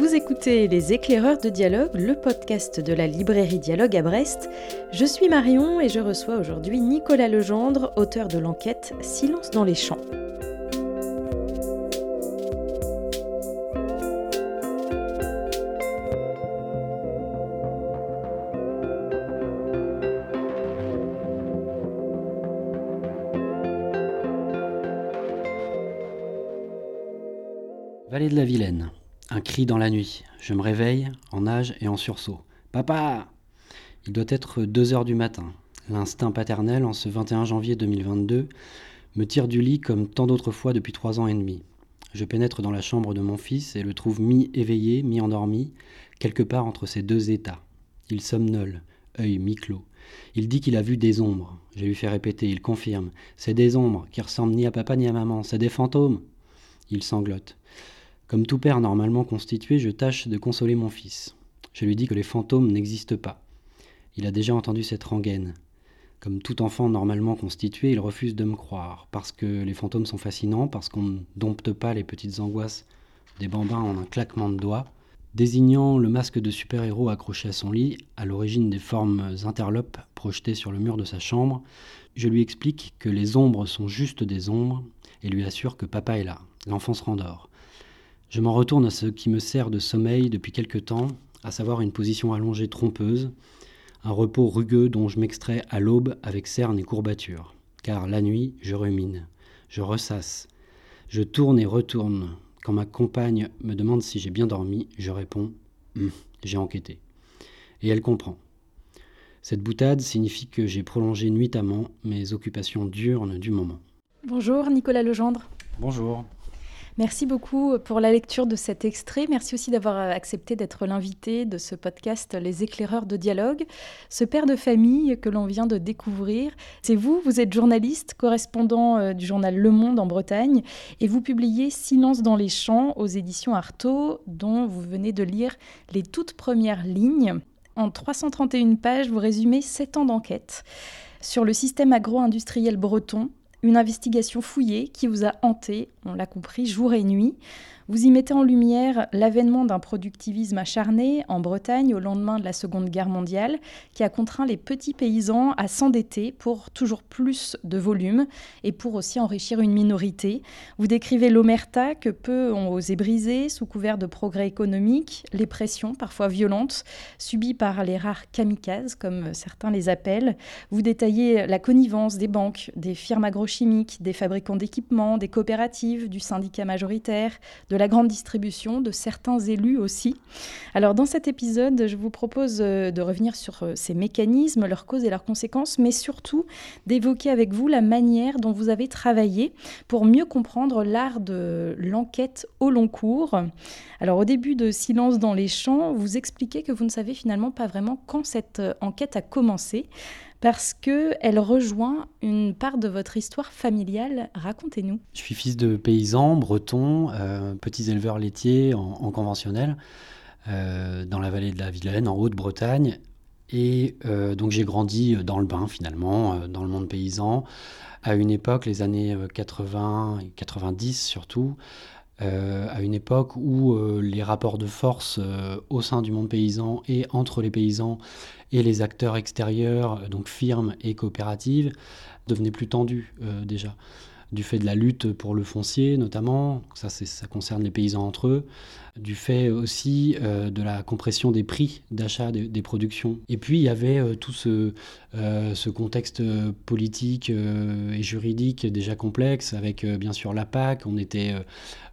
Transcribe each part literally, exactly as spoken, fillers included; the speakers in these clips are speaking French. Vous écoutez Les Éclaireurs de Dialogue, le podcast de la librairie Dialogue à Brest. Je suis Marion et je reçois aujourd'hui Nicolas Legendre, auteur de l'enquête « Silence dans les champs ». Vallée de la Vilaine. Un cri dans la nuit. Je me réveille, en nage et en sursaut. Papa ! Il doit être deux heures du matin. L'instinct paternel, en ce vingt et un janvier deux mille vingt-deux, me tire du lit comme tant d'autres fois depuis trois ans et demi. Je pénètre dans la chambre de mon fils et le trouve mi-éveillé, mi-endormi, quelque part entre ces deux états. Il somnole, œil mi-clos. Il dit qu'il a vu des ombres. Je lui fais répéter, il confirme. C'est des ombres qui ressemblent ni à papa ni à maman, c'est des fantômes. Il sanglote. Comme tout père normalement constitué, je tâche de consoler mon fils. Je lui dis que les fantômes n'existent pas. Il a déjà entendu cette rengaine. Comme tout enfant normalement constitué, il refuse de me croire, parce que les fantômes sont fascinants, parce qu'on ne dompte pas les petites angoisses des bambins en un claquement de doigts. Désignant le masque de super-héros accroché à son lit, à l'origine des formes interlopes projetées sur le mur de sa chambre, je lui explique que les ombres sont juste des ombres et lui assure que papa est là. L'enfant se rendort. Je m'en retourne à ce qui me sert de sommeil depuis quelque temps, à savoir une position allongée trompeuse, un repos rugueux dont je m'extrais à l'aube avec cernes et courbatures. Car la nuit, je rumine, je ressasse, je tourne et retourne. Quand ma compagne me demande si j'ai bien dormi, je réponds hum, « j'ai enquêté ». Et elle comprend. Cette boutade signifie que j'ai prolongé nuitamment mes occupations diurnes du moment. Bonjour Nicolas Legendre. Bonjour. Merci beaucoup pour la lecture de cet extrait. Merci aussi d'avoir accepté d'être l'invité de ce podcast Les Éclaireurs de Dialogue. Ce père de famille que l'on vient de découvrir, c'est vous. Vous êtes journaliste, correspondant du journal Le Monde en Bretagne et vous publiez Silence dans les champs aux éditions Arthaud, dont vous venez de lire les toutes premières lignes. En trois cent trente et une pages, vous résumez sept ans d'enquête sur le système agro-industriel breton. Une investigation fouillée qui vous a hanté, on l'a compris, jour et nuit. Vous y mettez en lumière l'avènement d'un productivisme acharné en Bretagne au lendemain de la Seconde Guerre mondiale qui a contraint les petits paysans à s'endetter pour toujours plus de volume et pour aussi enrichir une minorité. Vous décrivez l'omerta que peu ont osé briser sous couvert de progrès économiques, les pressions parfois violentes subies par les rares kamikazes comme certains les appellent. Vous détaillez la connivence des banques, des firmes agrochimiques, des fabricants d'équipements, des coopératives, du syndicat majoritaire, de la grande distribution, de certains élus aussi. Alors dans cet épisode, je vous propose de revenir sur ces mécanismes, leurs causes et leurs conséquences, mais surtout d'évoquer avec vous la manière dont vous avez travaillé pour mieux comprendre l'art de l'enquête au long cours. Alors au début de Silence dans les champs, vous expliquez que vous ne savez finalement pas vraiment quand cette enquête a commencé, parce qu'elle rejoint une part de votre histoire familiale. Racontez-nous. Je suis fils de paysans, bretons, euh, petits éleveurs laitiers en, en conventionnel, euh, dans la vallée de la Vilaine, en Haute-Bretagne. Et euh, donc j'ai grandi dans le bain, finalement, euh, dans le monde paysan. À une époque, les années quatre-vingts et quatre-vingt-dix surtout, Euh, à une époque où euh, les rapports de force euh, au sein du monde paysan et entre les paysans et les acteurs extérieurs, donc firmes et coopératives, devenaient plus tendus euh, déjà, du fait de la lutte pour le foncier notamment, ça, c'est, ça concerne les paysans entre eux, du fait aussi euh, de la compression des prix d'achat de, des productions. Et puis il y avait euh, tout ce, euh, ce contexte politique euh, et juridique déjà complexe, avec euh, bien sûr la P A C, on était... Euh,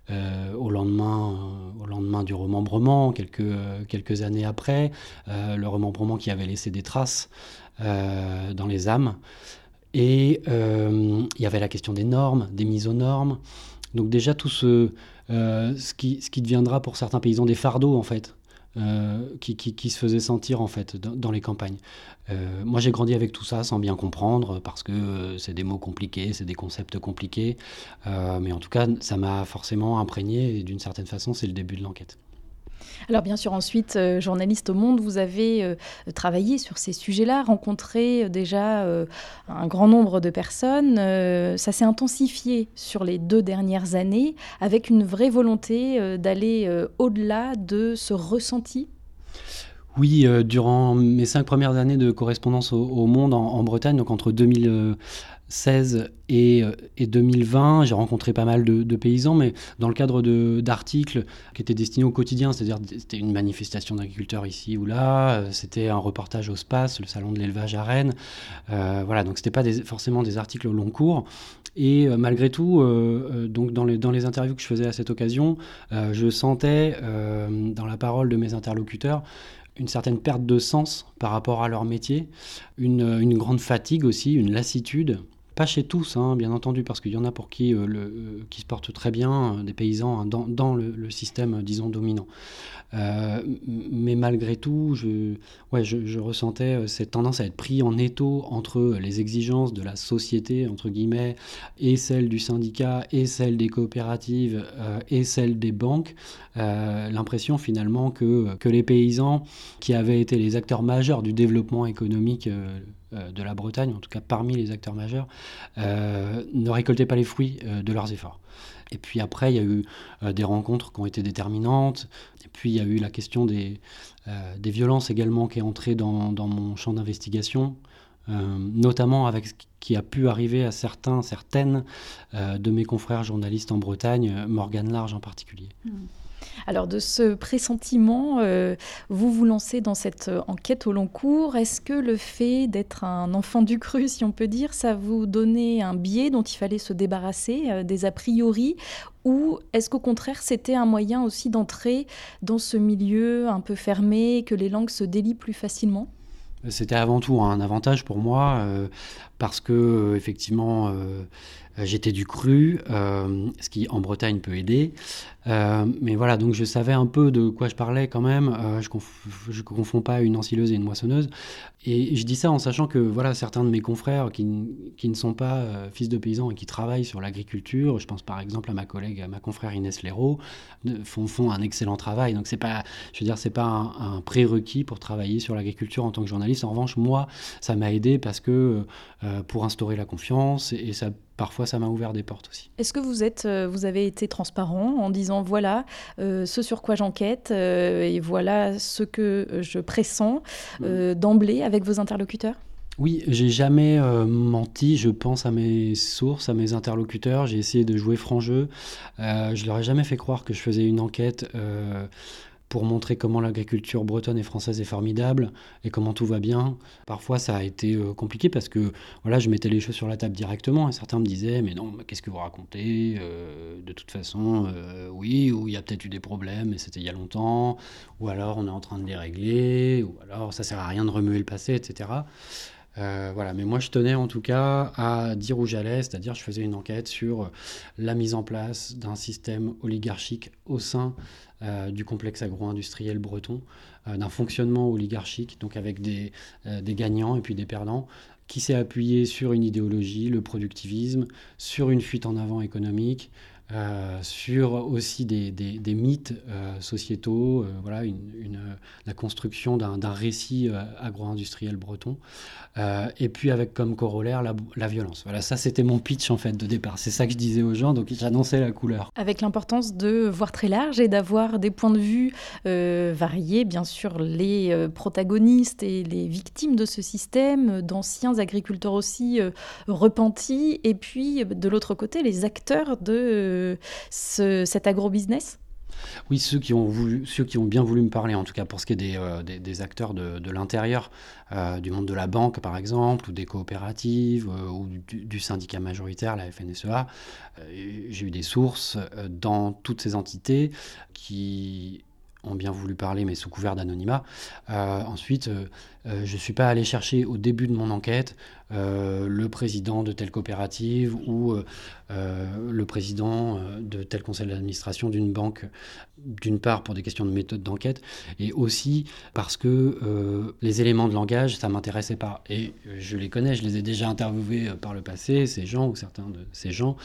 Euh, au lendemain, euh, au lendemain du remembrement, quelques, euh, quelques années après, euh, le remembrement qui avait laissé des traces euh, dans les âmes. Et euh, il y avait la question des normes, des mises aux normes. Donc déjà tout ce, euh, ce, qui, ce qui deviendra pour certains paysans des fardeaux en fait, euh, qui, qui, qui se faisaient sentir en fait dans, dans les campagnes. Euh, moi j'ai grandi avec tout ça sans bien comprendre parce que euh, c'est des mots compliqués, c'est des concepts compliqués, euh, mais en tout cas ça m'a forcément imprégné et d'une certaine façon c'est le début de l'enquête. Alors bien sûr, ensuite, euh, journaliste au Monde, vous avez euh, travaillé sur ces sujets-là, rencontré euh, déjà euh, un grand nombre de personnes. Euh, ça s'est intensifié sur les deux dernières années, avec une vraie volonté euh, d'aller euh, au-delà de ce ressenti. Oui, euh, durant mes cinq premières années de correspondance au, au Monde en, en Bretagne, donc entre deux mille seize et, et deux mille vingt, j'ai rencontré pas mal de, de paysans, mais dans le cadre de, d'articles qui étaient destinés au quotidien, c'est-à-dire c'était une manifestation d'agriculteurs ici ou là, c'était un reportage au SPACE, le salon de l'élevage à Rennes, euh, voilà, donc c'était pas des, forcément des articles au long cours. Et euh, malgré tout, euh, euh, donc dans les, dans les interviews que je faisais à cette occasion, euh, je sentais euh, dans la parole de mes interlocuteurs une certaine perte de sens par rapport à leur métier, une, une grande fatigue aussi, une lassitude. Pas chez tous, hein, bien entendu, parce qu'il y en a pour qui, euh, le, euh, qui se portent très bien, euh, des paysans, hein, dans, dans le, le système, disons, dominant. Euh, mais malgré tout, je, ouais, je, je ressentais cette tendance à être pris en étau entre les exigences de la société, entre guillemets, et celles du syndicat, et celles des coopératives, euh, et celles des banques. Euh, l'impression, finalement, que, que les paysans, qui avaient été les acteurs majeurs du développement économique, euh, de la Bretagne, en tout cas parmi les acteurs majeurs, euh, ne récoltaient pas les fruits euh, de leurs efforts. Et puis après, il y a eu euh, des rencontres qui ont été déterminantes, et puis il y a eu la question des, euh, des violences également qui est entrée dans, dans mon champ d'investigation, euh, notamment avec ce qui a pu arriver à certains, certaines euh, de mes confrères journalistes en Bretagne, Morgane Large en particulier. Mmh. Alors de ce pressentiment, euh, vous vous lancez dans cette enquête au long cours. Est-ce que le fait d'être un enfant du cru, si on peut dire, ça vous donnait un biais dont il fallait se débarrasser, euh, des a priori, ou est-ce qu'au contraire c'était un moyen aussi d'entrer dans ce milieu un peu fermé, que les langues se délient plus facilement ? C'était avant tout un avantage pour moi, euh, parce que, euh, effectivement, euh, j'étais du cru, euh, ce qui, en Bretagne, peut aider. Euh, mais voilà, donc je savais un peu de quoi je parlais quand même. Euh, je conf- je confonds pas une ensileuse et une moissonneuse. Et je dis ça en sachant que, voilà, certains de mes confrères qui, n- qui ne sont pas euh, fils de paysans et qui travaillent sur l'agriculture, je pense par exemple à ma collègue, à ma confrère Inès Leraud, font, font un excellent travail. Donc c'est pas, je veux dire, c'est pas un, un prérequis pour travailler sur l'agriculture en tant que journaliste. En revanche, moi, ça m'a aidé parce que euh, pour instaurer la confiance, et, et ça, parfois, ça m'a ouvert des portes aussi. Est-ce que vous êtes, vous avez été transparent en disant voilà euh, ce sur quoi j'enquête euh, et voilà ce que je pressens euh, d'emblée avec vos interlocuteurs ? Oui, j'ai jamais euh, menti, je pense, à mes sources, à mes interlocuteurs. J'ai essayé de jouer franc jeu. Euh, je leur ai jamais fait croire que je faisais une enquête euh, pour montrer comment l'agriculture bretonne et française est formidable et comment tout va bien. Parfois, ça a été compliqué parce que voilà, je mettais les choses sur la table directement et certains me disaient « Mais non, mais qu'est-ce que vous racontez euh, De toute façon, euh, oui, ou il y a peut-être eu des problèmes, mais c'était il y a longtemps, ou alors on est en train de les régler, ou alors ça sert à rien de remuer le passé, et cetera » Euh, voilà, mais moi je tenais en tout cas à dire où j'allais, c'est-à-dire je faisais une enquête sur la mise en place d'un système oligarchique au sein euh, du complexe agro-industriel breton, euh, d'un fonctionnement oligarchique, donc avec des, euh, des gagnants et puis des perdants, qui s'est appuyé sur une idéologie, le productivisme, sur une fuite en avant économique, Euh, sur aussi des, des, des mythes euh, sociétaux, euh, voilà, une, une, la construction d'un, d'un récit euh, agro-industriel breton, euh, et puis avec comme corollaire la, la violence. Voilà, ça c'était mon pitch en fait de départ, c'est ça que je disais aux gens, donc j'annonçais la couleur. Avec l'importance de voir très large et d'avoir des points de vue euh, variés, bien sûr les euh, protagonistes et les victimes de ce système, d'anciens agriculteurs aussi euh, repentis, et puis de l'autre côté les acteurs de... Euh, Ce, cet agro-business ? Oui, ceux qui ont voulu, ceux qui ont bien voulu me parler, en tout cas pour ce qui est des, euh, des, des acteurs de, de l'intérieur, euh, du monde de la banque par exemple, ou des coopératives, euh, ou du, du syndicat majoritaire, la F N S E A. Euh, j'ai eu des sources euh, dans toutes ces entités qui ont bien voulu parler, mais sous couvert d'anonymat. Euh, ensuite, euh, euh, je ne suis pas allé chercher au début de mon enquête euh, le président de telle coopérative ou euh, euh, le président de tel conseil d'administration d'une banque, d'une part pour des questions de méthode d'enquête, et aussi parce que euh, les éléments de langage, ça ne m'intéressait pas. Et je les connais, je les ai déjà interviewés par le passé, ces gens ou certains de ces gens,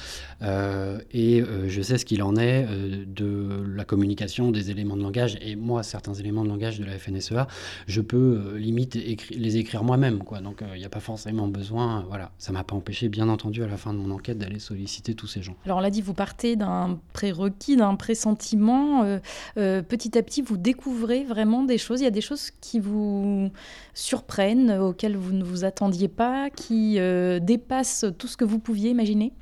euh, et euh, je sais ce qu'il en est euh, de la communication des éléments de langage langage, et moi, certains éléments de langage de la F N S E A, je peux euh, limite écri- les écrire moi-même, quoi. Donc, il euh, n'y a pas forcément besoin. Euh, voilà. Ça ne m'a pas empêché, bien entendu, à la fin de mon enquête, d'aller solliciter tous ces gens. Alors, on l'a dit, vous partez d'un prérequis, d'un pressentiment. Euh, euh, petit à petit, vous découvrez vraiment des choses. Il y a des choses qui vous surprennent, auxquelles vous ne vous attendiez pas, qui euh, dépassent tout ce que vous pouviez imaginer.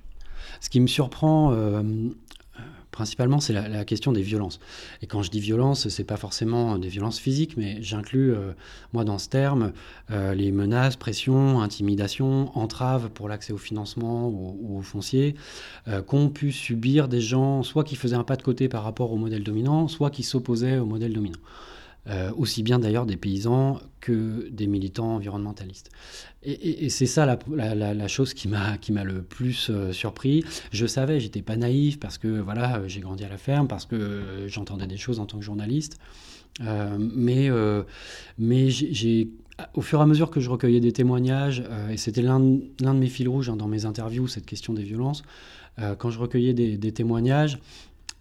Ce qui me surprend... Euh, Principalement, c'est la, la question des violences. Et quand je dis violence, c'est pas forcément des violences physiques, mais j'inclus, euh, moi, dans ce terme, euh, les menaces, pressions, intimidations, entraves pour l'accès au financement ou, ou au foncier, euh, qu'ont pu subir des gens, soit qui faisaient un pas de côté par rapport au modèle dominant, soit qui s'opposaient au modèle dominant. Euh, aussi bien d'ailleurs des paysans que des militants environnementalistes. Et, et, et c'est ça la, la, la chose qui m'a, qui m'a le plus euh, surpris. Je savais, j'étais pas naïf parce que voilà, j'ai grandi à la ferme, parce que euh, j'entendais des choses en tant que journaliste. Euh, mais euh, mais j'ai, j'ai, au fur et à mesure que je recueillais des témoignages, euh, et c'était l'un, l'un de mes fils rouges hein, dans mes interviews, cette question des violences, euh, quand je recueillais des, des témoignages,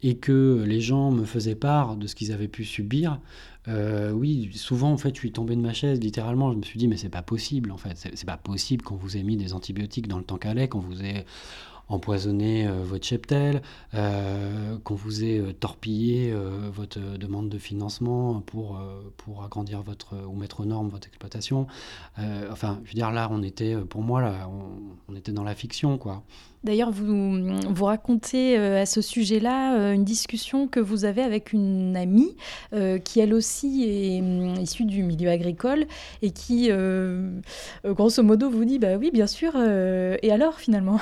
et que les gens me faisaient part de ce qu'ils avaient pu subir, euh, oui, souvent, en fait, je suis tombé de ma chaise, littéralement. Je me suis dit, mais c'est pas possible, en fait. C'est, c'est pas possible qu'on vous ait mis des antibiotiques dans le Tankhalais, qu'on vous ait empoisonné euh, votre cheptel, euh, qu'on vous ait euh, torpillé euh, votre demande de financement pour, euh, pour agrandir votre, ou mettre aux normes votre exploitation. Euh, enfin, je veux dire, là, on était, pour moi, là, on, on était dans la fiction, quoi. D'ailleurs, vous, vous racontez euh, à ce sujet-là euh, une discussion que vous avez avec une amie euh, qui, elle aussi, est euh, issue du milieu agricole et qui, euh, grosso modo, vous dit « bah oui, bien sûr, euh, et alors, finalement ?»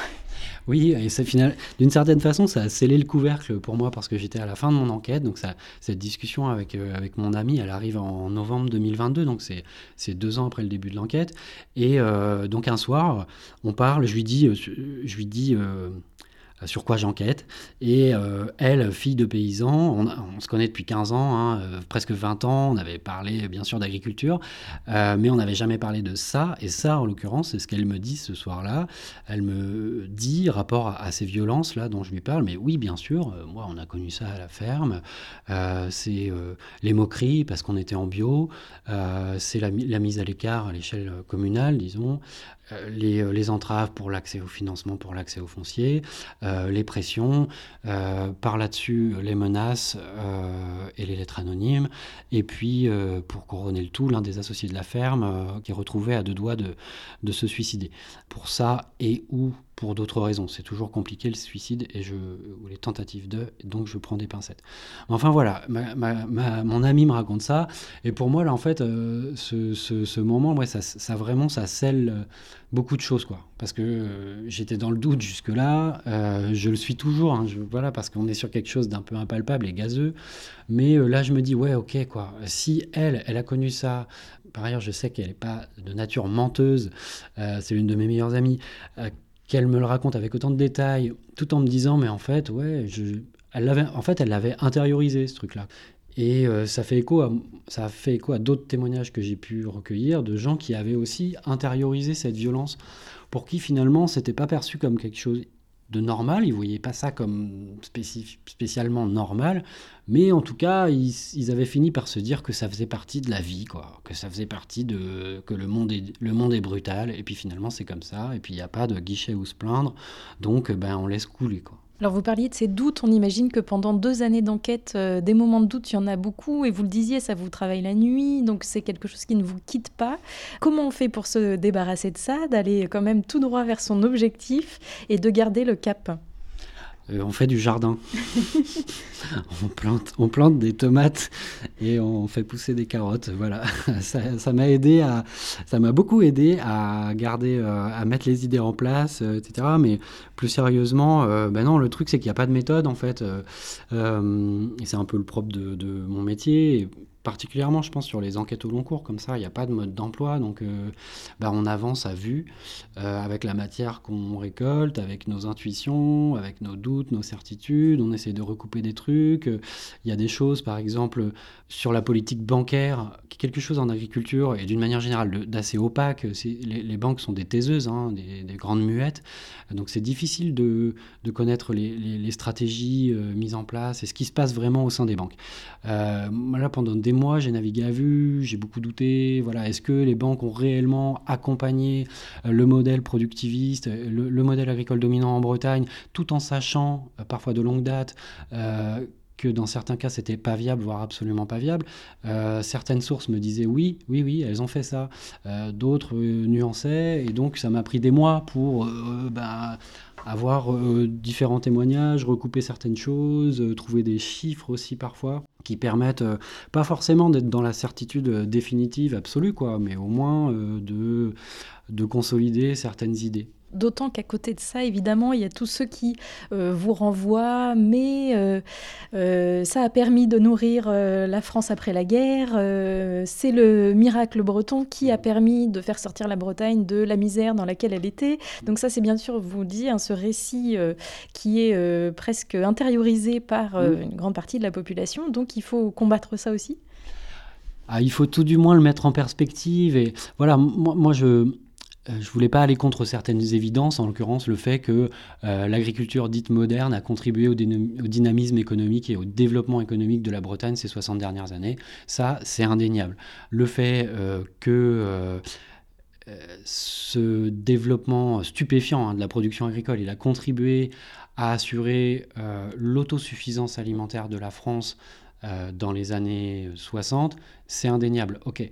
Oui, et ça, final, d'une certaine façon, ça a scellé le couvercle pour moi parce que j'étais à la fin de mon enquête. Donc, ça, cette discussion avec, euh, avec mon amie, elle arrive en novembre deux mille vingt-deux, donc c'est, c'est deux ans après le début de l'enquête. Et euh, donc, un soir, on parle, je lui dis... Je lui dis Euh, sur quoi j'enquête, et euh, elle, fille de paysan, on, on se connaît depuis quinze ans, hein, euh, presque vingt ans, on avait parlé bien sûr d'agriculture, euh, mais on n'avait jamais parlé de ça, et ça en l'occurrence c'est ce qu'elle me dit ce soir-là. Elle me dit, rapport à, à ces violences-là dont je lui parle, mais oui bien sûr, euh, moi on a connu ça à la ferme, euh, c'est euh, les moqueries parce qu'on était en bio, euh, c'est la, la mise à l'écart à l'échelle communale, disons, Les, les entraves pour l'accès au financement, pour l'accès au foncier, euh, les pressions, euh, par là-dessus les menaces euh, et les lettres anonymes. Et puis, euh, pour couronner le tout, l'un des associés de la ferme euh, qui est retrouvé à deux doigts de, de se suicider. Pour ça et ou pour d'autres raisons. C'est toujours compliqué le suicide et je, ou les tentatives de, donc je prends des pincettes. Enfin voilà, ma, ma, ma, mon ami me raconte ça. Et pour moi, là, en fait, euh, ce, ce, ce moment, ouais, ça, ça vraiment, ça scelle beaucoup de choses, quoi. Parce que euh, j'étais dans le doute jusque-là. Euh, je le suis toujours, hein, je, voilà, parce qu'on est sur quelque chose d'un peu impalpable et gazeux. Mais euh, là, je me dis, ouais, ok, quoi. Si elle, elle a connu ça... Par ailleurs, je sais qu'elle n'est pas de nature menteuse. Euh, c'est l'une de mes meilleures amies. Euh, qu'elle me le raconte avec autant de détails, tout en me disant, mais en fait, ouais, je, elle l'avait, en fait, elle l'avait intériorisé, ce truc-là. Et euh, ça fait écho à, ça a fait écho à d'autres témoignages que j'ai pu recueillir de gens qui avaient aussi intériorisé cette violence, pour qui, finalement, c'était pas perçu comme quelque chose de normal, ils voyaient pas ça comme spécif- spécialement normal, mais en tout cas, ils, ils avaient fini par se dire que ça faisait partie de la vie, quoi, que ça faisait partie de... que le monde est, le monde est brutal, et puis finalement, c'est comme ça, et puis il n'y a pas de guichet où se plaindre, donc ben, on laisse couler, quoi. Alors vous parliez de ces doutes, on imagine que pendant deux années d'enquête, euh, des moments de doute, il y en a beaucoup, et vous le disiez, ça vous travaille la nuit, donc c'est quelque chose qui ne vous quitte pas. Comment on fait pour se débarrasser de ça, d'aller quand même tout droit vers son objectif et de garder le cap ? Euh, on fait du jardin. on, plante, on plante des tomates et on fait pousser des carottes. Voilà, ça, ça m'a aidé à, ça m'a beaucoup aidé à garder, euh, à mettre les idées en place, euh, et cetera. Mais plus sérieusement, euh, ben non, le truc c'est qu'il n'y a pas de méthode en fait. Euh, euh, et c'est un peu le propre de, de mon métier. Et particulièrement, je pense, sur les enquêtes au long cours, comme ça, il n'y a pas de mode d'emploi, donc euh, bah, on avance à vue, euh, avec la matière qu'on récolte, avec nos intuitions, avec nos doutes, nos certitudes, on essaie de recouper des trucs. Il euh, y a des choses, par exemple, sur la politique bancaire, quelque chose en agriculture, et d'une manière générale de, d'assez opaque, c'est, les, les banques sont des taiseuses, hein, des, des grandes muettes, donc c'est difficile de, de connaître les, les, les stratégies euh, mises en place et ce qui se passe vraiment au sein des banques. Euh, là, pendant des mois, j'ai navigué à vue, j'ai beaucoup douté. Voilà, est-ce que les banques ont réellement accompagné le modèle productiviste, le, le modèle agricole dominant en Bretagne, tout en sachant, parfois de longue date, euh, que dans certains cas, c'était pas viable, voire absolument pas viable. Euh, certaines sources me disaient oui, oui, oui, elles ont fait ça. Euh, d'autres euh, nuançaient, et donc ça m'a pris des mois pour euh, bah, avoir euh, différents témoignages, recouper certaines choses, euh, trouver des chiffres aussi parfois, qui permettent euh, pas forcément d'être dans la certitude euh, définitive, absolue, quoi, mais au moins euh, de, de consolider certaines idées. D'autant qu'à côté de ça, évidemment, il y a tous ceux qui euh, vous renvoient, mais euh, euh, ça a permis de nourrir euh, la France après la guerre. Euh, c'est le miracle breton qui a permis de faire sortir la Bretagne de la misère dans laquelle elle était. Donc ça, c'est bien sûr, vous dit, hein, ce récit euh, qui est euh, presque intériorisé par euh, une grande partie de la population. Donc il faut combattre ça aussi. Ah, il faut tout du moins le mettre en perspective. Et voilà, moi, moi je... Je voulais pas aller contre certaines évidences, en l'occurrence le fait que euh, l'agriculture dite moderne a contribué au, dynam- au dynamisme économique et au développement économique de la Bretagne ces soixante dernières années. Ça, c'est indéniable. Le fait euh, que... Euh ce développement stupéfiant hein, de la production agricole, il a contribué à assurer euh, l'autosuffisance alimentaire de la France euh, dans les années soixante, c'est indéniable, ok.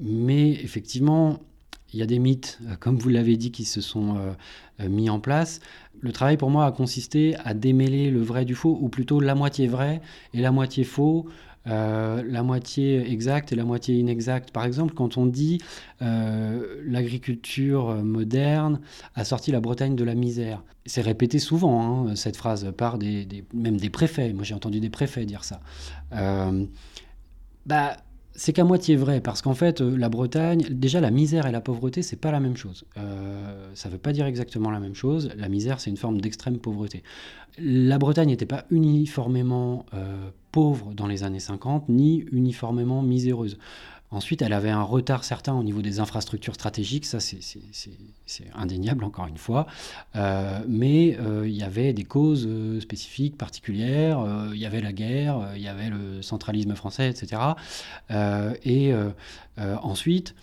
Mais effectivement, il y a des mythes, comme vous l'avez dit, qui se sont euh, mis en place. Le travail pour moi a consisté à démêler le vrai du faux, ou plutôt la moitié vrai et la moitié faux, Euh, la moitié exacte et la moitié inexacte. Par exemple, quand on dit euh, l'agriculture moderne a sorti la Bretagne de la misère, c'est répété souvent, hein, cette phrase, par des, des, même des préfets. Moi, j'ai entendu des préfets dire ça. Euh, bah, c'est qu'à moitié vrai, parce qu'en fait, la Bretagne, déjà, la misère et la pauvreté, c'est pas la même chose. Euh, ça veut pas dire exactement la même chose. La misère, c'est une forme d'extrême pauvreté. La Bretagne n'était pas uniformément euh, pauvre dans les années cinquante, ni uniformément miséreuse. Ensuite, elle avait un retard certain au niveau des infrastructures stratégiques, ça c'est, c'est, c'est, c'est indéniable encore une fois, euh, mais il euh, y avait des causes euh, spécifiques, particulières, il euh, y avait la guerre, il euh, y avait le centralisme français, et cetera. Euh, et euh, euh, ensuite,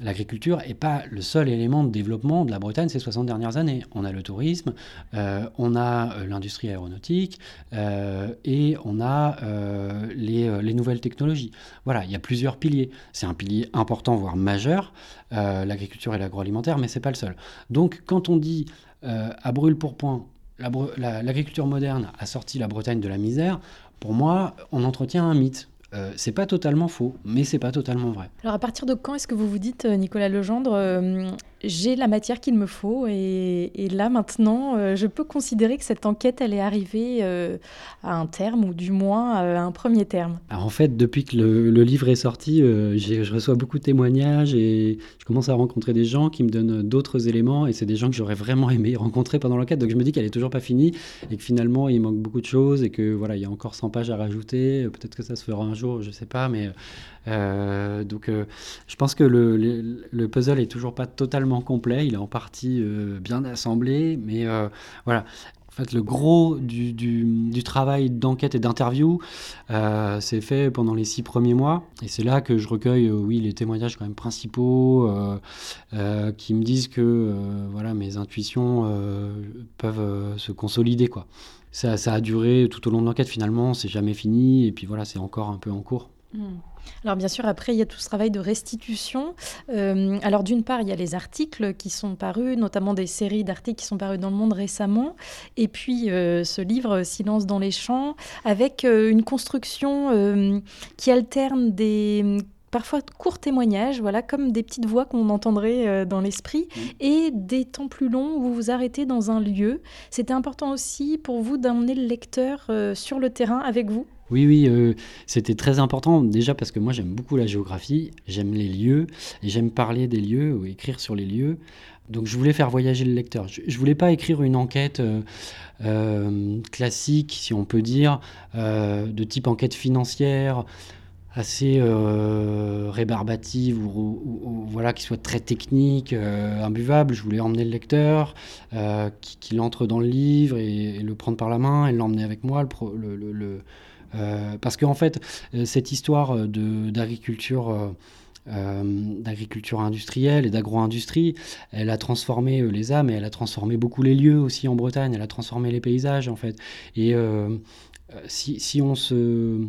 l'agriculture n'est pas le seul élément de développement de la Bretagne ces soixante dernières années. On a le tourisme, euh, on a l'industrie aéronautique euh, et on a euh, les, les nouvelles technologies. Voilà, il y a plusieurs piliers. C'est un pilier important, voire majeur, euh, l'agriculture et l'agroalimentaire, mais ce n'est pas le seul. Donc, quand on dit euh, à brûle-pourpoint, la, la, l'agriculture moderne a sorti la Bretagne de la misère, pour moi, on entretient un mythe. Euh, c'est pas totalement faux, mais c'est pas totalement vrai. Alors à partir de quand est-ce que vous vous dites, Nicolas Legendre, euh, j'ai la matière qu'il me faut et, et là maintenant, euh, je peux considérer que cette enquête, elle est arrivée euh, à un terme ou du moins euh, à un premier terme? Alors en fait, depuis que le, le livre est sorti, euh, j'ai, je reçois beaucoup de témoignages et je commence à rencontrer des gens qui me donnent d'autres éléments et c'est des gens que j'aurais vraiment aimé rencontrer pendant l'enquête. Donc je me dis qu'elle est toujours pas finie et que finalement, il manque beaucoup de choses et que voilà, il y a encore cent pages à rajouter. Peut-être que ça se fera un jour, je sais pas, mais euh, donc euh, je pense que le, le, le puzzle est toujours pas totalement complet, il est en partie euh, bien assemblé, mais euh, voilà. En fait, le gros du, du, du travail d'enquête et d'interview euh, s'est fait pendant les six premiers mois. Et c'est là que je recueille euh, oui, les témoignages quand même principaux euh, euh, qui me disent que euh, voilà, mes intuitions euh, peuvent euh, se consolider, quoi. Ça, ça a duré tout au long de l'enquête, finalement, c'est jamais fini. Et puis voilà, c'est encore un peu en cours. Mmh. Alors bien sûr, après, il y a tout ce travail de restitution. Euh, alors d'une part, il y a les articles qui sont parus, notamment des séries d'articles qui sont parus dans Le Monde récemment. Et puis euh, ce livre, Silence dans les champs, avec euh, une construction euh, qui alterne des... parfois courts témoignages, voilà, comme des petites voix qu'on entendrait euh, dans l'esprit, mmh. et des temps plus longs où vous vous arrêtez dans un lieu. C'était important aussi pour vous d'emmener le lecteur euh, sur le terrain avec vous? Oui, oui, euh, c'était très important, déjà parce que moi j'aime beaucoup la géographie, j'aime les lieux, et j'aime parler des lieux, ou écrire sur les lieux, donc je voulais faire voyager le lecteur. Je, je voulais pas écrire une enquête euh, euh, classique, si on peut dire, euh, de type enquête financière, assez euh, rébarbative, ou, ou, ou voilà, qui soit très technique, euh, imbuvable. Je voulais emmener le lecteur, euh, qu'il entre dans le livre et, et le prendre par la main et l'emmener avec moi, le... Pro, le, le, le Euh, parce qu'en fait, cette histoire de, d'agriculture, euh, d'agriculture industrielle et d'agro-industrie, elle a transformé les âmes et elle a transformé beaucoup les lieux aussi en Bretagne, elle a transformé les paysages en fait. Et euh, si, si on se...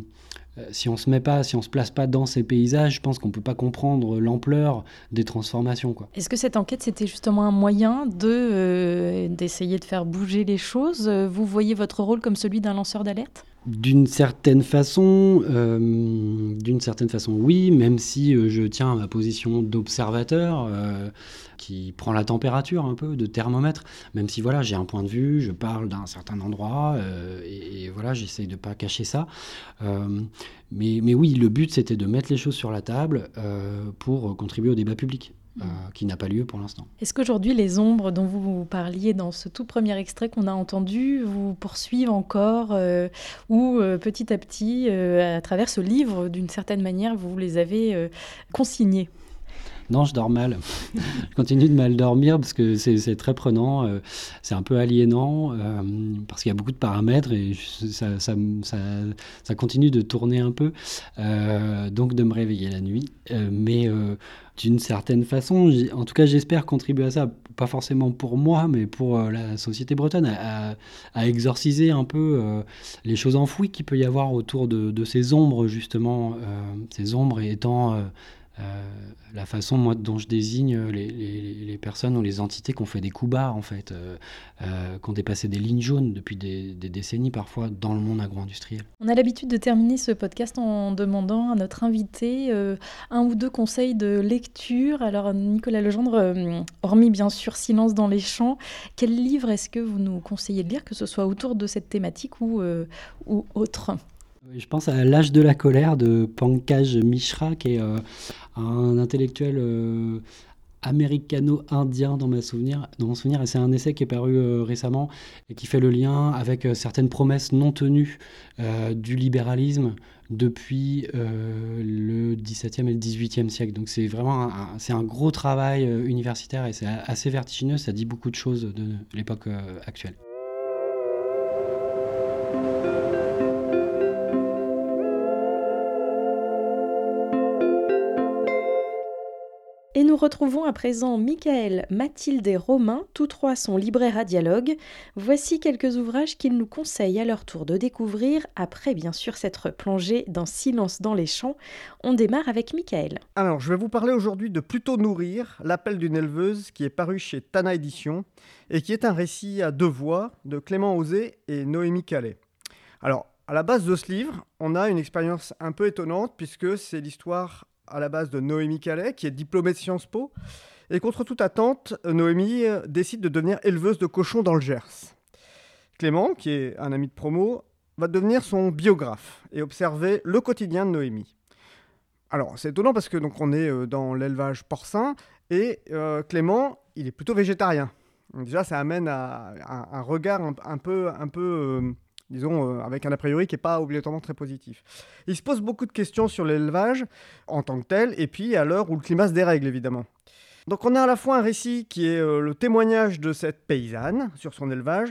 Si on se met pas, si on se place pas dans ces paysages, je pense qu'on peut pas comprendre l'ampleur des transformations, quoi. Est-ce que cette enquête, c'était justement un moyen de, euh, d'essayer de faire bouger les choses ? Vous voyez votre rôle comme celui d'un lanceur d'alerte ? D'une certaine façon, euh, d'une certaine façon, oui, même si je tiens à ma position d'observateur, euh, qui prend la température un peu, de thermomètre, même si voilà, j'ai un point de vue, je parle d'un certain endroit, euh, et, et voilà, j'essaye de pas cacher ça. Euh, mais, mais oui, le but, c'était de mettre les choses sur la table euh, pour contribuer au débat public. Euh, qui n'a pas lieu pour l'instant. Est-ce qu'aujourd'hui, les ombres dont vous parliez dans ce tout premier extrait qu'on a entendu vous poursuivent encore euh, ou euh, petit à petit, euh, à travers ce livre, d'une certaine manière, vous les avez euh, consignées ? Non, je dors mal. Je continue de mal dormir parce que c'est, c'est très prenant, euh, c'est un peu aliénant, euh, parce qu'il y a beaucoup de paramètres et je, ça, ça, ça, ça continue de tourner un peu, euh, donc de me réveiller la nuit. Euh, mais euh, d'une certaine façon, en tout cas j'espère contribuer à ça, pas forcément pour moi, mais pour euh, la société bretonne, à, à, à exorciser un peu euh, les choses enfouies qu'il peut y avoir autour de, de ces ombres, justement, euh, ces ombres étant... Euh, Euh, la façon moi, dont je désigne les, les, les personnes ou les entités qui ont fait des coups bas, en fait, euh, euh, qui ont dépassé des lignes jaunes depuis des, des décennies parfois dans le monde agro-industriel. On a l'habitude de terminer ce podcast en demandant à notre invité euh, un ou deux conseils de lecture. Alors Nicolas Legendre, euh, hormis bien sûr Silence dans les champs, quel livre est-ce que vous nous conseillez de lire, que ce soit autour de cette thématique ou, euh, ou autre ? Je pense à L'âge de la colère de Pankaj Mishra, qui est euh, un intellectuel euh, américano-indien dans, ma souvenir, dans mon souvenir. Et c'est un essai qui est paru euh, récemment et qui fait le lien avec euh, certaines promesses non tenues euh, du libéralisme depuis euh, le dix-septième et le dix-huitième siècle. Donc c'est vraiment un, un, c'est un gros travail euh, universitaire et c'est assez vertigineux. Ça dit beaucoup de choses de, de l'époque euh, actuelle. Et nous retrouvons à présent Michaël, Mathilde et Romain, tous trois sont libraires à Dialogue. Voici quelques ouvrages qu'ils nous conseillent à leur tour de découvrir, après bien sûr s'être plongés dans Silence dans les champs. On démarre avec Michaël. Alors, je vais vous parler aujourd'hui de Plutôt Nourrir, l'appel d'une éleveuse, qui est paru chez Tana Édition, et qui est un récit à deux voix de Clément Osé et Noémie Calais. Alors, à la base de ce livre, on a une expérience un peu étonnante, puisque c'est l'histoire... à la base de Noémie Calais, qui est diplômée de Sciences Po. Et contre toute attente, Noémie décide de devenir éleveuse de cochons dans le Gers. Clément, qui est un ami de promo, va devenir son biographe et observer le quotidien de Noémie. Alors, c'est étonnant parce que donc, on est dans l'élevage porcin et euh, Clément, il est plutôt végétarien. Donc, déjà, ça amène à, à un regard un, un peu... Un peu euh, disons, euh, avec un a priori qui n'est pas obligatoirement très positif. Il se pose beaucoup de questions sur l'élevage en tant que tel, et puis à l'heure où le climat se dérègle, évidemment. Donc on a à la fois un récit qui est euh, le témoignage de cette paysanne sur son élevage,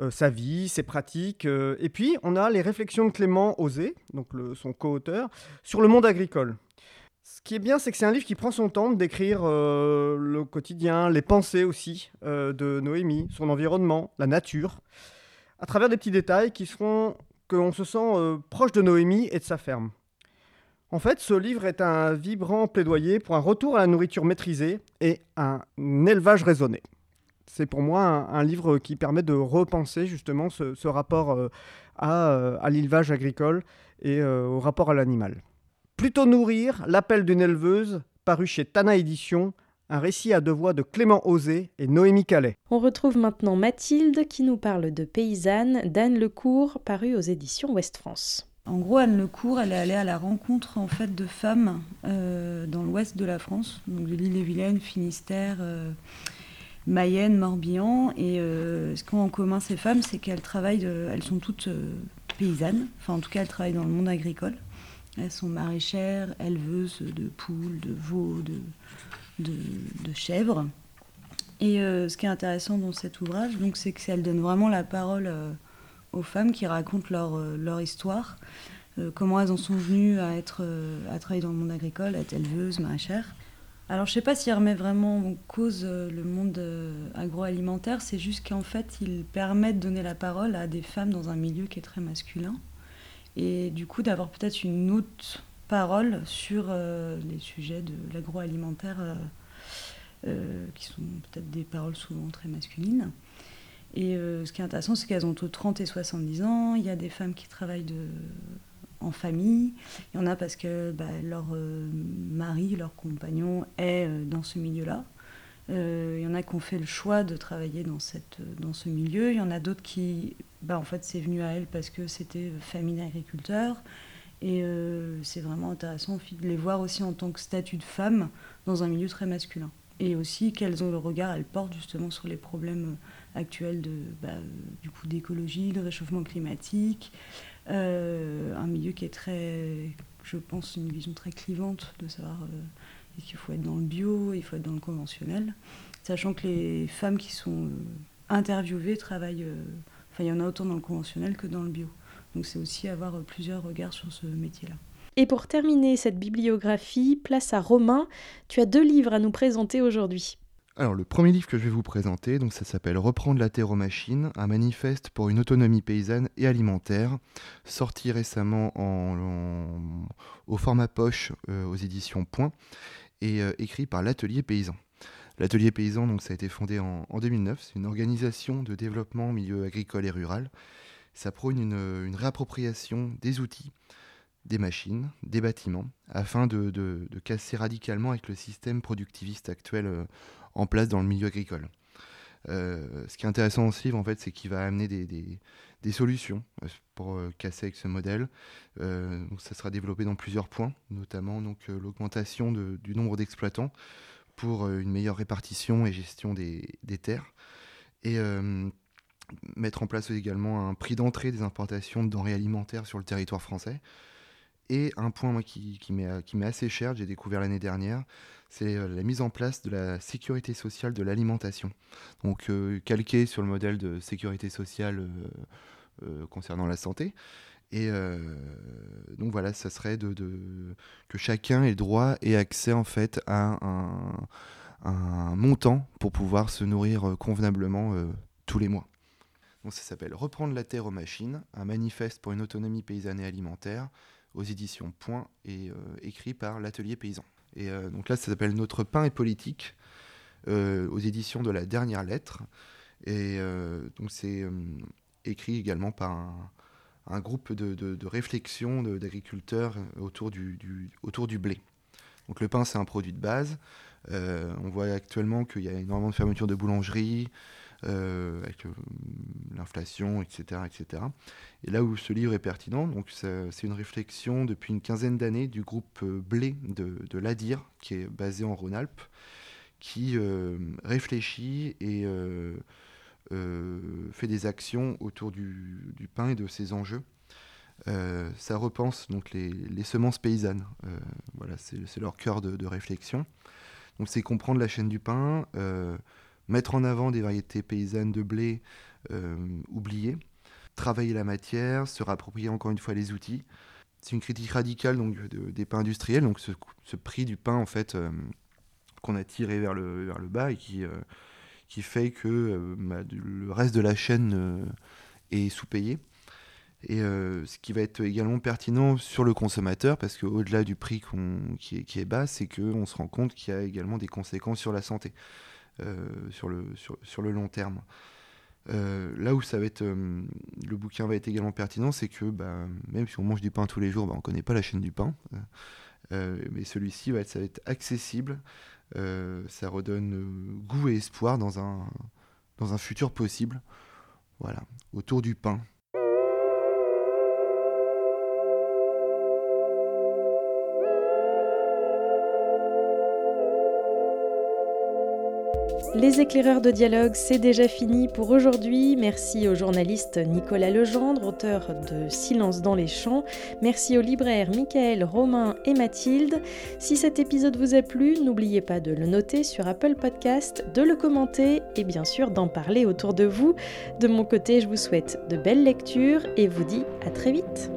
euh, sa vie, ses pratiques, euh, et puis on a les réflexions de Clément Osé, donc le, son co-auteur, sur le monde agricole. Ce qui est bien, c'est que c'est un livre qui prend son temps de décrire euh, le quotidien, les pensées aussi euh, de Noémie, son environnement, la nature... à travers des petits détails qui feront qu'on se sent euh, proche de Noémie et de sa ferme. En fait, ce livre est un vibrant plaidoyer pour un retour à la nourriture maîtrisée et un élevage raisonné. C'est pour moi un, un livre qui permet de repenser justement ce, ce rapport euh, à, euh, à l'élevage agricole et euh, au rapport à l'animal. Plutôt nourrir, l'appel d'une éleveuse, paru chez Tana Édition, un récit à deux voix de Clément Osé et Noémie Calais. On retrouve maintenant Mathilde qui nous parle de Paysannes d'Anne Lecour, paru aux éditions Ouest-France. En gros, Anne Lecour, elle est allée à la rencontre en fait, de femmes euh, dans l'ouest de la France, donc de l'île et Vilaine, Finistère, euh, Mayenne, Morbihan. Et euh, ce qu'ont en commun ces femmes, c'est qu'elles travaillent, de, elles sont toutes euh, paysannes, enfin en tout cas elles travaillent dans le monde agricole. Elles sont maraîchères, éleveuses de poules, de veaux, de, de, de chèvres. Et euh, ce qui est intéressant dans cet ouvrage, donc, c'est qu'elle donne vraiment la parole euh, aux femmes qui racontent leur, euh, leur histoire, euh, comment elles en sont venues à, être, euh, à travailler dans le monde agricole, à être éleveuses, maraîchères. Alors je ne sais pas s'il remet vraiment en cause euh, le monde euh, agroalimentaire, c'est juste qu'en fait, il permet de donner la parole à des femmes dans un milieu qui est très masculin. Et du coup, d'avoir peut-être une autre parole sur euh, les sujets de l'agroalimentaire, euh, euh, qui sont peut-être des paroles souvent très masculines. Et euh, ce qui est intéressant, c'est qu'elles ont entre trente et soixante-dix ans. Il y a des femmes qui travaillent de, en famille. Il y en a parce que bah, leur euh, mari, leur compagnon est euh, dans ce milieu-là. Euh, il y en a qui ont fait le choix de travailler dans, cette, dans ce milieu. Il y en a d'autres qui... Bah, en fait, c'est venu à elle parce que c'était famille d'agriculteurs. Et euh, c'est vraiment intéressant de les voir aussi en tant que statut de femme dans un milieu très masculin. Et aussi, quels ont le regard elles portent justement sur les problèmes actuels de, bah, du coup, d'écologie, de réchauffement climatique. Euh, un milieu qui est très, je pense, une vision très clivante de savoir euh, qu'il faut être dans le bio, il faut être dans le conventionnel. Sachant que les femmes qui sont euh, interviewées travaillent... Euh, Enfin, il y en a autant dans le conventionnel que dans le bio. Donc c'est aussi avoir plusieurs regards sur ce métier-là. Et pour terminer cette bibliographie, place à Romain. Tu as deux livres à nous présenter aujourd'hui. Alors le premier livre que je vais vous présenter, donc, ça s'appelle « Reprendre la terre aux machines », un manifeste pour une autonomie paysanne et alimentaire, sorti récemment en, en, au format poche euh, aux éditions Point et euh, écrit par l'Atelier Paysan. L'Atelier Paysan, donc, ça a été fondé en, en deux mille neuf. C'est une organisation de développement au milieu agricole et rural. Ça prône une, une réappropriation des outils, des machines, des bâtiments, afin de, de, de casser radicalement avec le système productiviste actuel en place dans le milieu agricole. Euh, ce qui est intéressant dans ce livre, en fait, c'est qu'il va amener des, des, des solutions pour euh, casser avec ce modèle. Euh, donc ça sera développé dans plusieurs points, notamment donc, euh, l'augmentation de, du nombre d'exploitants, pour une meilleure répartition et gestion des, des terres, et euh, mettre en place également un prix d'entrée des importations de denrées alimentaires sur le territoire français. Et un point moi, qui, qui, m'est, qui m'est assez cher, que j'ai découvert l'année dernière, c'est la mise en place de la sécurité sociale de l'alimentation. Donc euh, calqué sur le modèle de sécurité sociale euh, euh, concernant la santé. Et euh, donc voilà, ça serait de, de, que chacun ait droit et accès en fait à un, un montant pour pouvoir se nourrir convenablement euh, tous les mois. Donc ça s'appelle « Reprendre la terre aux machines », un manifeste pour une autonomie paysanne et alimentaire aux éditions Point et euh, écrit par l'Atelier Paysan. Et euh, donc là, ça s'appelle « Notre pain est politique euh, » aux éditions de la dernière lettre. Et euh, donc c'est euh, écrit également par un... un groupe de, de, de réflexion de, d'agriculteurs autour du, du, autour du blé. Donc le pain, c'est un produit de base. Euh, on voit actuellement qu'il y a énormément de fermetures de boulangeries, euh, avec euh, l'inflation, et cetera, et cetera. Et là où ce livre est pertinent, donc ça, c'est une réflexion depuis une quinzaine d'années du groupe blé de, de l'Adir, qui est basé en Rhône-Alpes, qui euh, réfléchit et... Euh, Euh, fait des actions autour du, du pain et de ses enjeux. Euh, ça repense donc les, les semences paysannes. Euh, voilà, c'est, c'est leur cœur de, de réflexion. Donc, c'est comprendre la chaîne du pain, euh, mettre en avant des variétés paysannes de blé euh, oubliées, travailler la matière, se réapproprier encore une fois les outils. C'est une critique radicale donc, de, des pains industriels, donc ce, ce prix du pain en fait, euh, qu'on a tiré vers le, vers le bas et qui... Euh, qui fait que euh, bah, le reste de la chaîne euh, est sous-payé. Et euh, ce qui va être également pertinent sur le consommateur, parce qu'au-delà du prix qu'on, qui, est, qui est bas, c'est qu'on se rend compte qu'il y a également des conséquences sur la santé, euh, sur, le, sur, sur le long terme. Euh, là où ça va être, euh, le bouquin va être également pertinent, c'est que bah, même si on mange du pain tous les jours, bah, on ne connaît pas la chaîne du pain. Euh, mais celui-ci, va être, ça va être accessible. Euh, ça redonne euh, goût et espoir dans un, dans un futur possible, voilà, autour du pain. Les Éclaireurs de Dialogue, c'est déjà fini pour aujourd'hui. Merci au journaliste Nicolas Legendre, auteur de Silence dans les champs. Merci aux libraires Michaël, Romain et Mathilde. Si cet épisode vous a plu, n'oubliez pas de le noter sur Apple Podcast, de le commenter et bien sûr d'en parler autour de vous. De mon côté, je vous souhaite de belles lectures et vous dis à très vite.